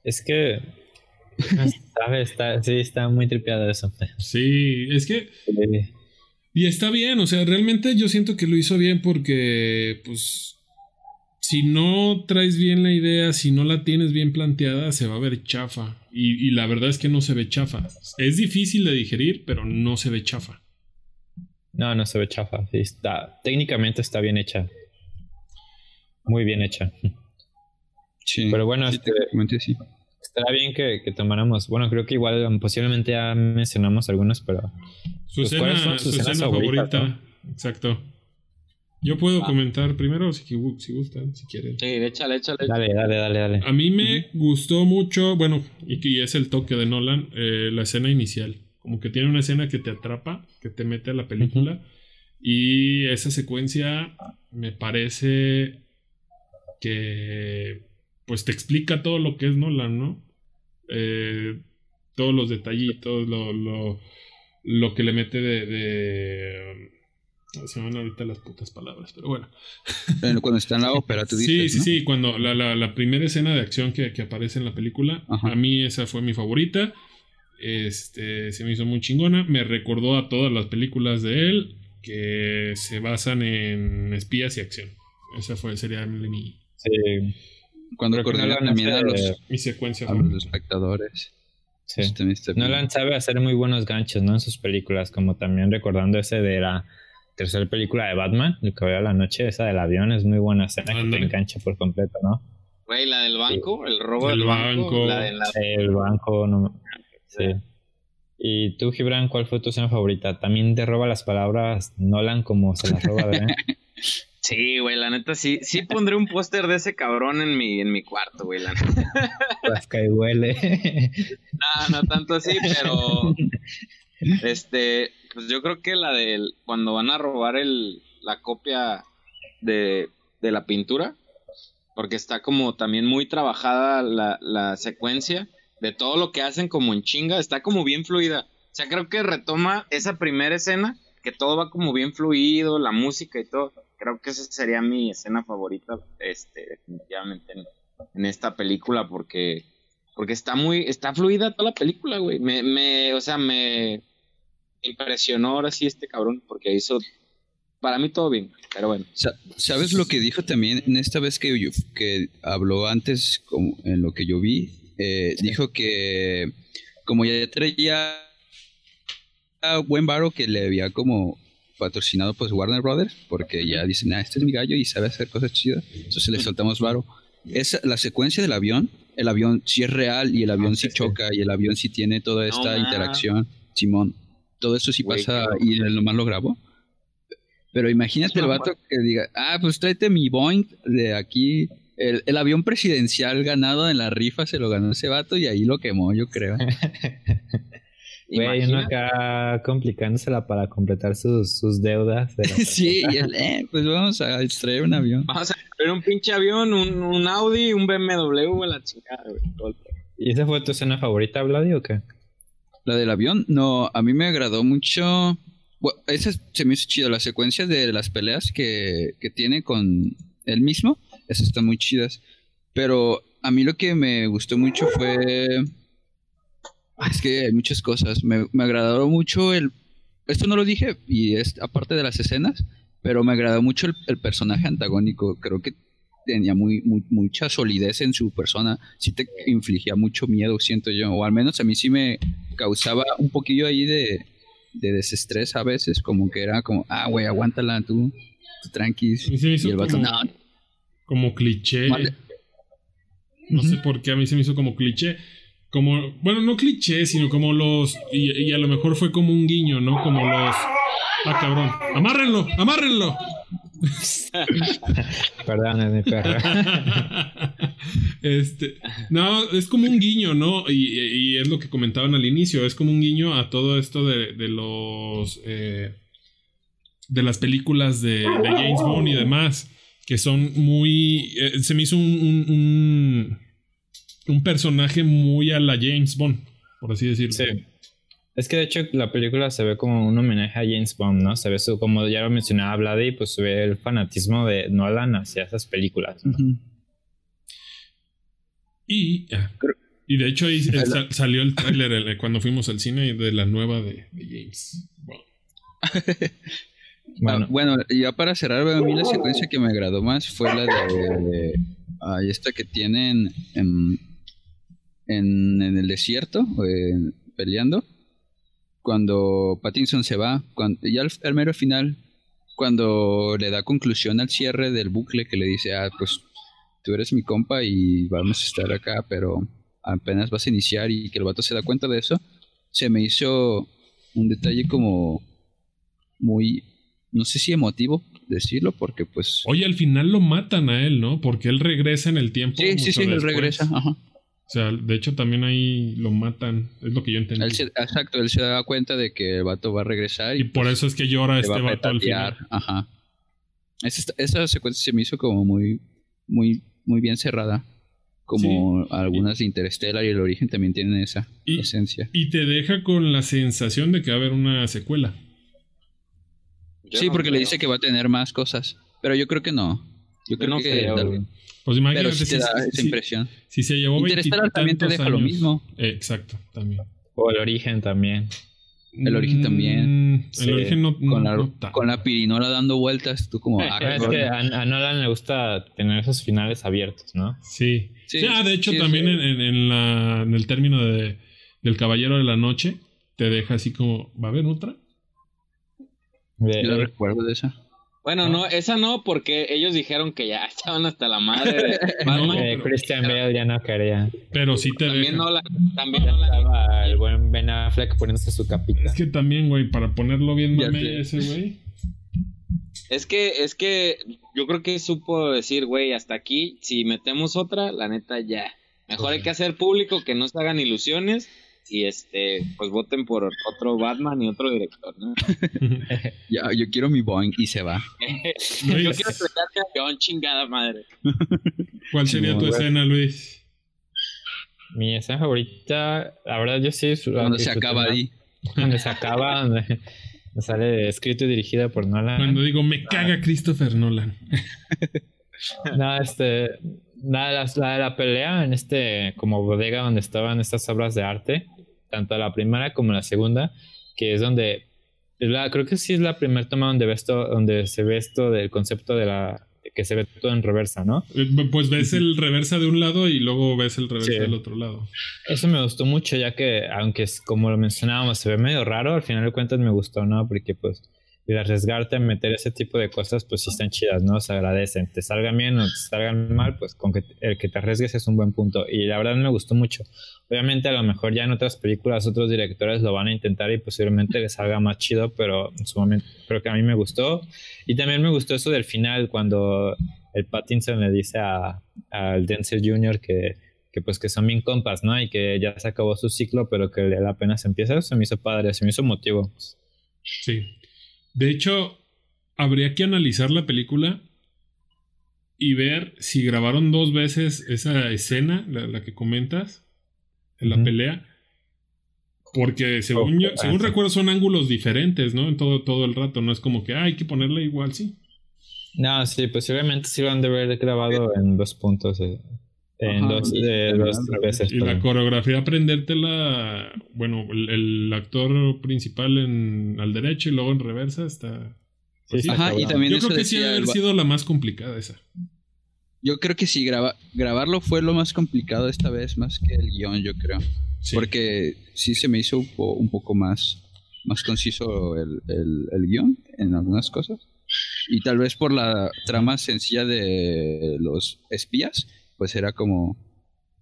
Es que... está muy tripeado eso. Sí, es que... Y está bien, o sea, realmente yo siento que lo hizo bien, porque, pues, si no traes bien la idea, si no la tienes bien planteada, se va a ver chafa. Y la verdad es que no se ve chafa. Es difícil de digerir, pero no se ve chafa. No se ve chafa. Sí, técnicamente está bien hecha. Muy bien hecha. Sí. Pero bueno, sí, técnicamente sí. Estará bien que tomáramos... Bueno, creo que igual posiblemente ya mencionamos algunos, pero... Su escena favorita. ¿No? Exacto. Yo puedo comentar primero si gustan, si quieren. Sí, échale. Dale. A mí me gustó mucho, bueno, y es el toque de Nolan, la escena inicial. Como que tiene una escena que te atrapa, que te mete a la película. Y esa secuencia me parece que pues te explica todo lo que es Nolan, ¿no? Todos los detallitos, lo que le mete de se van ahorita las putas palabras, pero bueno. Pero cuando está en la ópera, tú dices, sí, ¿no? Sí, cuando la primera escena de acción que aparece en la película. Ajá. A mí esa fue mi favorita. Se me hizo muy chingona. Me recordó a todas las películas de él que se basan en espías y acción. Esa sería mi... Sí. Cuando recordé la Navidad mi secuencia a los espectadores. Sí. Nolan sabe hacer muy buenos ganchos, ¿no? En sus películas, como también recordando ese de la tercera película de Batman, El Caballero de la Noche, esa del avión, es muy buena escena que te engancha por completo, ¿no? Güey, la del banco, sí. El robo del banco. El banco, no. Sí. Y tú, Gibran, ¿cuál fue tu escena favorita? También te roba las palabras Nolan como se las roba, ¿verdad? Sí, güey, la neta sí pondré un póster de ese cabrón en mi cuarto, güey, la neta. Rasca y huele. No tanto así, pero pues yo creo que la del cuando van a robar la copia de la pintura, porque está como también muy trabajada la secuencia de todo lo que hacen como en chinga, está como bien fluida. O sea, creo que retoma esa primera escena, que todo va como bien fluido, la música y todo. Creo que esa sería mi escena favorita, definitivamente en esta película, porque está fluida toda la película, güey. Me impresionó ahora sí este cabrón, porque hizo para mí todo bien, pero bueno. ¿Sabes lo que dijo también en esta vez que habló antes, como en lo que yo vi? Sí. Dijo que como ya traía buen varo que le había como patrocinado pues Warner Brothers, porque ya dicen, este es mi gallo y sabe hacer cosas chidas, entonces le soltamos varo. Es la secuencia del avión, el avión sí es real y el avión sí choca y el avión sí tiene toda esta interacción, Simón, todo eso sí pasa y nomás lo grabó. Pero imagínate el vato que diga, pues tráete mi Boeing de aquí, el avión presidencial ganado en la rifa se lo ganó ese vato y ahí lo quemó, yo creo. Güey, uno acá complicándosela para completar sus deudas. Sí, y pues vamos a extraer un avión. Vamos a extraer un pinche avión, un Audi, un BMW, la chingada, güey. ¿Y esa fue tu escena favorita, Vladi, o qué? ¿La del avión? No, a mí me agradó mucho. Bueno, esa se me hizo chido. Las secuencias de las peleas que tiene con él mismo, esas están muy chidas. Pero a mí lo que me gustó mucho fue... Es que hay muchas cosas. Me agradaron mucho Esto no lo dije, y es aparte de las escenas, pero me agradó mucho el personaje antagónico. Creo que tenía mucha solidez en su persona. Sí te infligía mucho miedo, siento yo. O al menos a mí sí me causaba un poquillo ahí de desestrés a veces. Como que era como, güey, aguántala tú tranquis. Y el vato, no. Como cliché. Vale. No sé por qué a mí se me hizo como cliché. Como, bueno, no cliché, sino como los... Y a lo mejor fue como un guiño, ¿no? Como los... cabrón. ¡Amárrenlo! Perdón, mi perro. No, es como un guiño, ¿no? Y es lo que comentaban al inicio. Es como un guiño a todo esto de los... de las películas de James Bond y demás. Que son muy... se me hizo un personaje muy a la James Bond, por así decirlo. Sí. Es que de hecho la película se ve como un homenaje a James Bond, ¿no? Se ve como ya lo mencionaba Vladi, pues se ve el fanatismo de Nolan hacia esas películas, ¿no? Uh-huh. Y de hecho ahí salió el tráiler cuando fuimos al cine de la nueva de James Bond. Bueno, ya para cerrar, a mí la secuencia que me agradó más fue la de esta que tienen en el desierto, peleando, cuando Pattinson se va, ya al mero final, cuando le da conclusión al cierre del bucle, que le dice, pues tú eres mi compa y vamos a estar acá, pero apenas vas a iniciar, y que el vato se da cuenta de eso, se me hizo un detalle como muy no sé si emotivo decirlo, porque pues... Oye, al final lo matan a él, ¿no? Porque él regresa en el tiempo. Sí, mucho sí, sí, después. Él regresa, ajá. O sea, de hecho también ahí lo matan, es lo que yo entendí. Exacto, él se da cuenta de que el vato va a regresar. Y por pues, eso es que llora este vato al final. Ajá. Esa secuencia se me hizo como muy bien cerrada. Como sí, algunas de Interstellar y El Origen también tienen esa esencia. Y te deja con la sensación de que va a haber una secuela. Yo sí, no porque creo. Le dice que va a tener más cosas. Pero yo creo que no. Yo creo no que... Creo. Pues imagínate, pero sí te da esa impresión. Si se llevó Interstellar también te deja años. Lo mismo. Exacto, también. O El Origen también. El Origen también. El Origen no. Con la pirinola dando vueltas, tú como... es que a Nolan le gusta tener esos finales abiertos, ¿no? Sí. Sí, ya, de hecho, sí, también sí. En el término del Caballero de la Noche, te deja así como... ¿Va a haber otra? Yo no recuerdo de esa. Bueno, no, esa no, porque ellos dijeron que ya estaban hasta la madre de Batman. Pero, Christian Bale ya no quería. Pero sí te también deja. También no la... El buen Ben Affleck poniéndose su capita. Es que también, güey, para ponerlo bien mame ese, güey. Es que yo creo que supo decir, güey, hasta aquí, si metemos otra, la neta ya. Mejor hay que hacer público, que no se hagan ilusiones. Y pues voten por otro Batman y otro director, ¿no? Ya, yo quiero mi Boeing y se va. Yo quiero explotar campeón, chingada madre. ¿Cuál sería tu escena, Luis? Mi escena favorita, la verdad yo sí. Cuando se acaba ahí. Cuando se acaba, sale escrito y dirigida por Nolan. Cuando digo, me caga Christopher Nolan. No, la de la pelea en como bodega donde estaban estas obras de arte, tanto la primera como la segunda, que es donde creo que sí es la primera toma donde se ve esto del concepto de la que se ve todo en reversa, ¿no? Pues ves el reversa de un lado y luego ves el reversa del otro lado. Eso me gustó mucho, ya que aunque como lo mencionábamos se ve medio raro, al final de cuentas me gustó, ¿no? Porque pues y arriesgarte a meter ese tipo de cosas, pues sí están chidas, ¿no? Se agradecen. Te salgan bien o te salgan mal, pues con que el que te arriesgues es un buen punto. Y la verdad me gustó mucho. Obviamente a lo mejor ya en otras películas otros directores lo van a intentar y posiblemente les salga más chido, pero en su momento creo que a mí me gustó. Y también me gustó eso del final, cuando el Pattinson le dice al Denzel Jr. que pues que son bien compas, ¿no? Y que ya se acabó su ciclo, pero que él apenas empieza. Eso se me hizo padre, se me hizo motivo. Sí. De hecho, habría que analizar la película y ver si grabaron dos veces esa escena, la que comentas, en la pelea. Porque según recuerdo son ángulos diferentes, ¿no? En todo el rato. No es como que hay que ponerle igual, sí. No, sí, pues obviamente sí lo han de haber grabado en dos puntos. Dos veces. Y la coreografía, aprendértela. Bueno, el actor principal al derecho y luego en reversa está. Pues sí, ajá, y también yo creo que sí debe haber sido la más complicada esa. Yo creo que sí, grabarlo fue lo más complicado esta vez, más que el guión, yo creo. Sí. Porque sí se me hizo un poco más conciso el guión en algunas cosas. Y tal vez por la trama sencilla de los espías. Pues era como,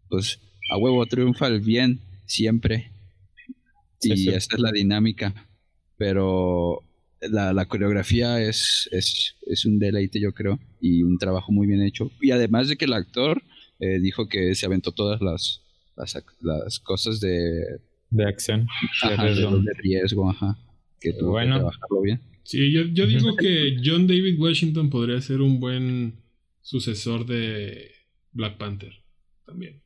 pues a huevo triunfa el bien siempre. Y sí. Esta es la dinámica. Pero la coreografía es un deleite, yo creo. Y un trabajo muy bien hecho. Y además de que el actor dijo que se aventó todas las cosas de acción. Ajá, de riesgo, ajá. Que tuvo que trabajarlo bien. Sí, yo digo que John David Washington podría ser un buen sucesor de Black Panther también.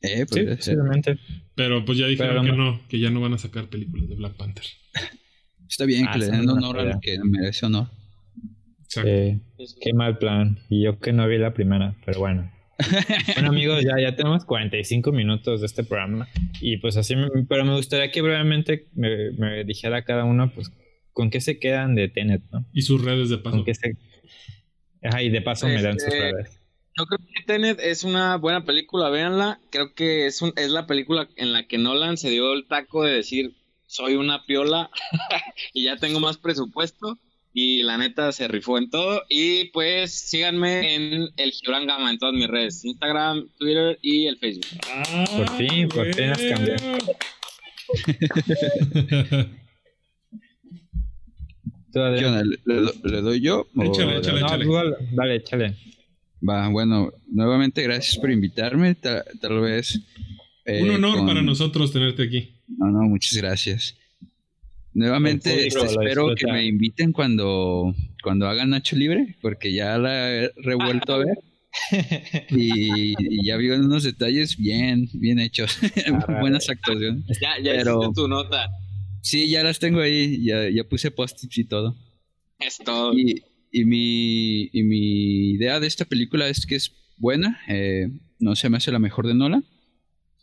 Pues sí, seguramente. Pero pues ya dijeron que ya no van a sacar películas de Black Panther. Está bien, que le den honor al que merece honor. Exacto. Qué mal plan. Y yo que no vi la primera, pero bueno. Bueno, amigos, ya tenemos 45 minutos de este programa. Y pues así, pero me gustaría que brevemente me dijera cada uno, pues, con qué se quedan de Tenet, ¿no? Y sus redes de paso. Ajá, y de paso me dan sus redes. Yo creo que Tenet es una buena película, véanla. Creo que es la película en la que Nolan se dio el taco de decir, soy una piola y ya tengo más presupuesto. Y la neta se rifó en todo. Y pues síganme en el Gibran Gama en todas mis redes, Instagram, Twitter y el Facebook. Por fin las cambié. ¿Le doy yo? Échale. Dale, échale. Va, bueno, nuevamente gracias por invitarme. Tal vez. Un honor para nosotros tenerte aquí. No, muchas gracias. Nuevamente espero que me inviten cuando hagan Nacho Libre, porque ya la he revuelto a ver. Y ya vi unos detalles bien hechos. Buenas actuaciones. Ya hiciste tu nota. Sí, ya las tengo ahí. Ya puse post-its y todo. Es todo. Y mi idea de esta película es que es buena. No se me hace la mejor de Nolan.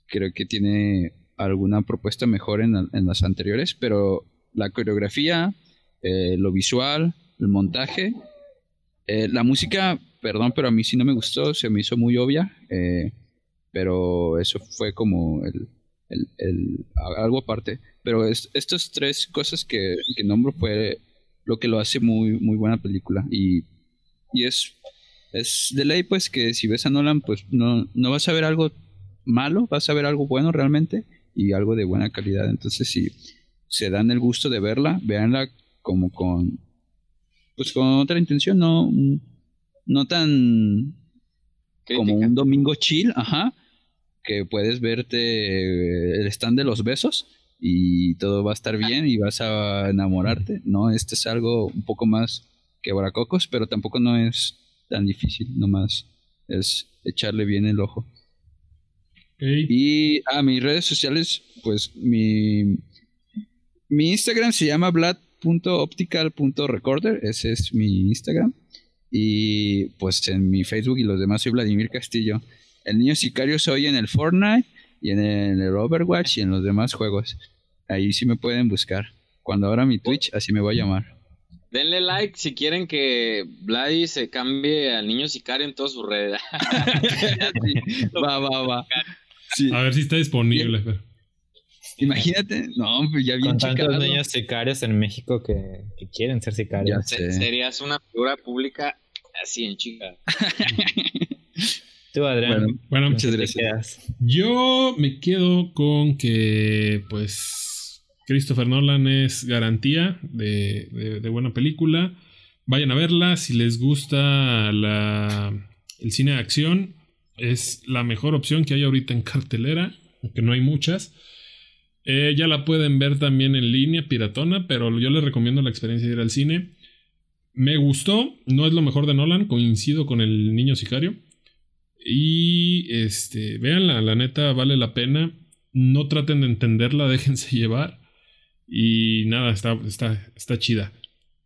Creo que tiene alguna propuesta mejor en las anteriores, pero la coreografía, lo visual, el montaje, la música, perdón, pero a mí sí no me gustó, se me hizo muy obvia, pero eso fue como algo aparte. Pero estas tres cosas que nombro fue lo que lo hace muy, muy buena película, y es de ley pues que si ves a Nolan pues no vas a ver algo malo, vas a ver algo bueno realmente y algo de buena calidad. Entonces si se dan el gusto de verla, véanla como con otra intención, no tan crítica, como un domingo chill, ajá, que puedes verte el stand de los besos y todo va a estar bien y vas a enamorarte. No, este es algo un poco más quebracocos, pero tampoco no es tan difícil, nomás es echarle bien el ojo. Okay. Y a mis redes sociales, pues mi Instagram se llama vlad.optical.recorder, ese es mi Instagram. Y pues en mi Facebook y los demás soy Vladimir Castillo. El niño sicario soy en el Fortnite y en el Overwatch y en los demás juegos. Ahí sí me pueden buscar. Cuando abra mi Twitch, así me voy a llamar. Denle like si quieren que Vladi se cambie al niño sicario en todas sus redes. Sí. Va. Sí. A ver si está disponible. Bien. Imagínate, no, pues ya bien con tantos chicado. Niños sicarios en México que quieren ser sicarios. Serías una figura pública así en chica. Tú, Adrián. Bueno, muchas gracias. Yo me quedo con que, pues, Christopher Nolan es garantía de buena película. Vayan a verla. Si les gusta el cine de acción, es la mejor opción que hay ahorita en cartelera, aunque no hay muchas. Ya la pueden ver también en línea, piratona, pero yo les recomiendo la experiencia de ir al cine. Me gustó, no es lo mejor de Nolan, coincido con el niño sicario. Y véanla, la neta vale la pena. No traten de entenderla, déjense llevar. Y nada, está chida.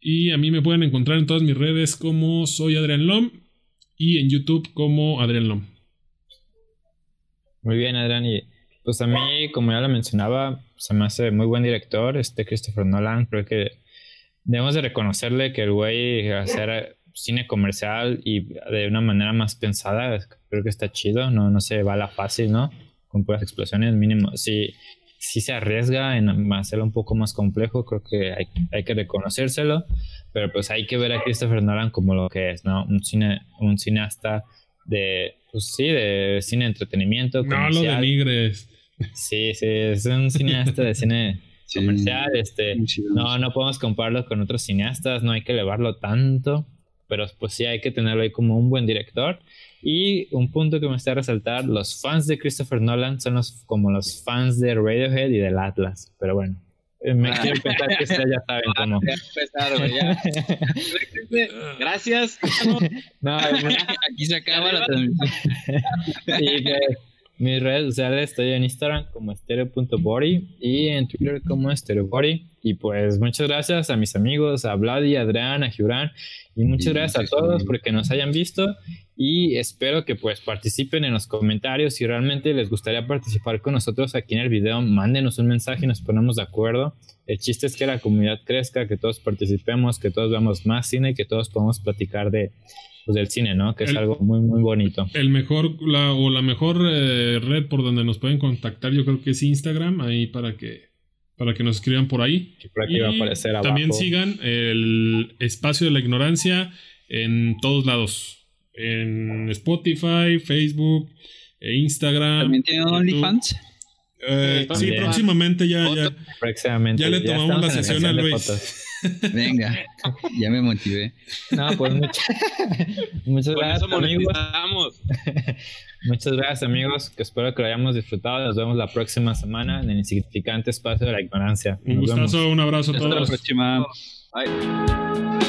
Y a mí me pueden encontrar en todas mis redes como soy Adrián Lom y en YouTube como Adrián Lom. Muy bien, Adrián, y pues a mí, como ya lo mencionaba, se me hace muy buen director, Christopher Nolan. Creo que debemos de reconocerle que el güey hacer cine comercial y de una manera más pensada, creo que está chido, no se va a la fácil, ¿no? Con puras explosiones, mínimo. Si se arriesga en hacerlo un poco más complejo, creo que hay que reconocérselo, pero pues hay que ver a Christopher Nolan como lo que es, ¿no? Un cineasta de, pues sí, de cine de entretenimiento comercial. No lo denigres. Sí, es un cineasta de cine comercial, no podemos compararlo con otros cineastas, no hay que elevarlo tanto, pero pues sí hay que tenerlo ahí como un buen director. Y un punto que me gustaría resaltar, los fans de Christopher Nolan son como los fans de Radiohead y del Atlas, pero bueno, me quiero pensar que ustedes ya saben cómo. Ya. Gracias. No, aquí se acaba la transmisión. Y mis redes sociales, estoy en Instagram como estereo.body y en Twitter como estereo.body. Y pues muchas gracias a mis amigos, a Vladi, a Adrián, a Gibran. Y muchas gracias a todos porque nos hayan visto. Y espero que pues participen en los comentarios. Si realmente les gustaría participar con nosotros aquí en el video, mándenos un mensaje y nos ponemos de acuerdo. El chiste es que la comunidad crezca, que todos participemos, que todos veamos más cine, que todos podamos platicar del cine, ¿no? Que es algo muy, muy bonito. La mejor red por donde nos pueden contactar, yo creo que es Instagram, ahí para que nos escriban por ahí. Que por aquí y va a aparecer abajo. También sigan el espacio de la ignorancia en todos lados. En Spotify, Facebook, Instagram. ¿También tienen OnlyFans? Sí, próximamente ya le tomamos la sesión a Luis. Venga, ya me motivé. No, pues muchas gracias, amigos. Muchas gracias, amigos. Espero que lo hayamos disfrutado. Nos vemos la próxima semana en el insignificante espacio de la ignorancia. Un gustazo, un abrazo a todos. Hasta la próxima. Bye.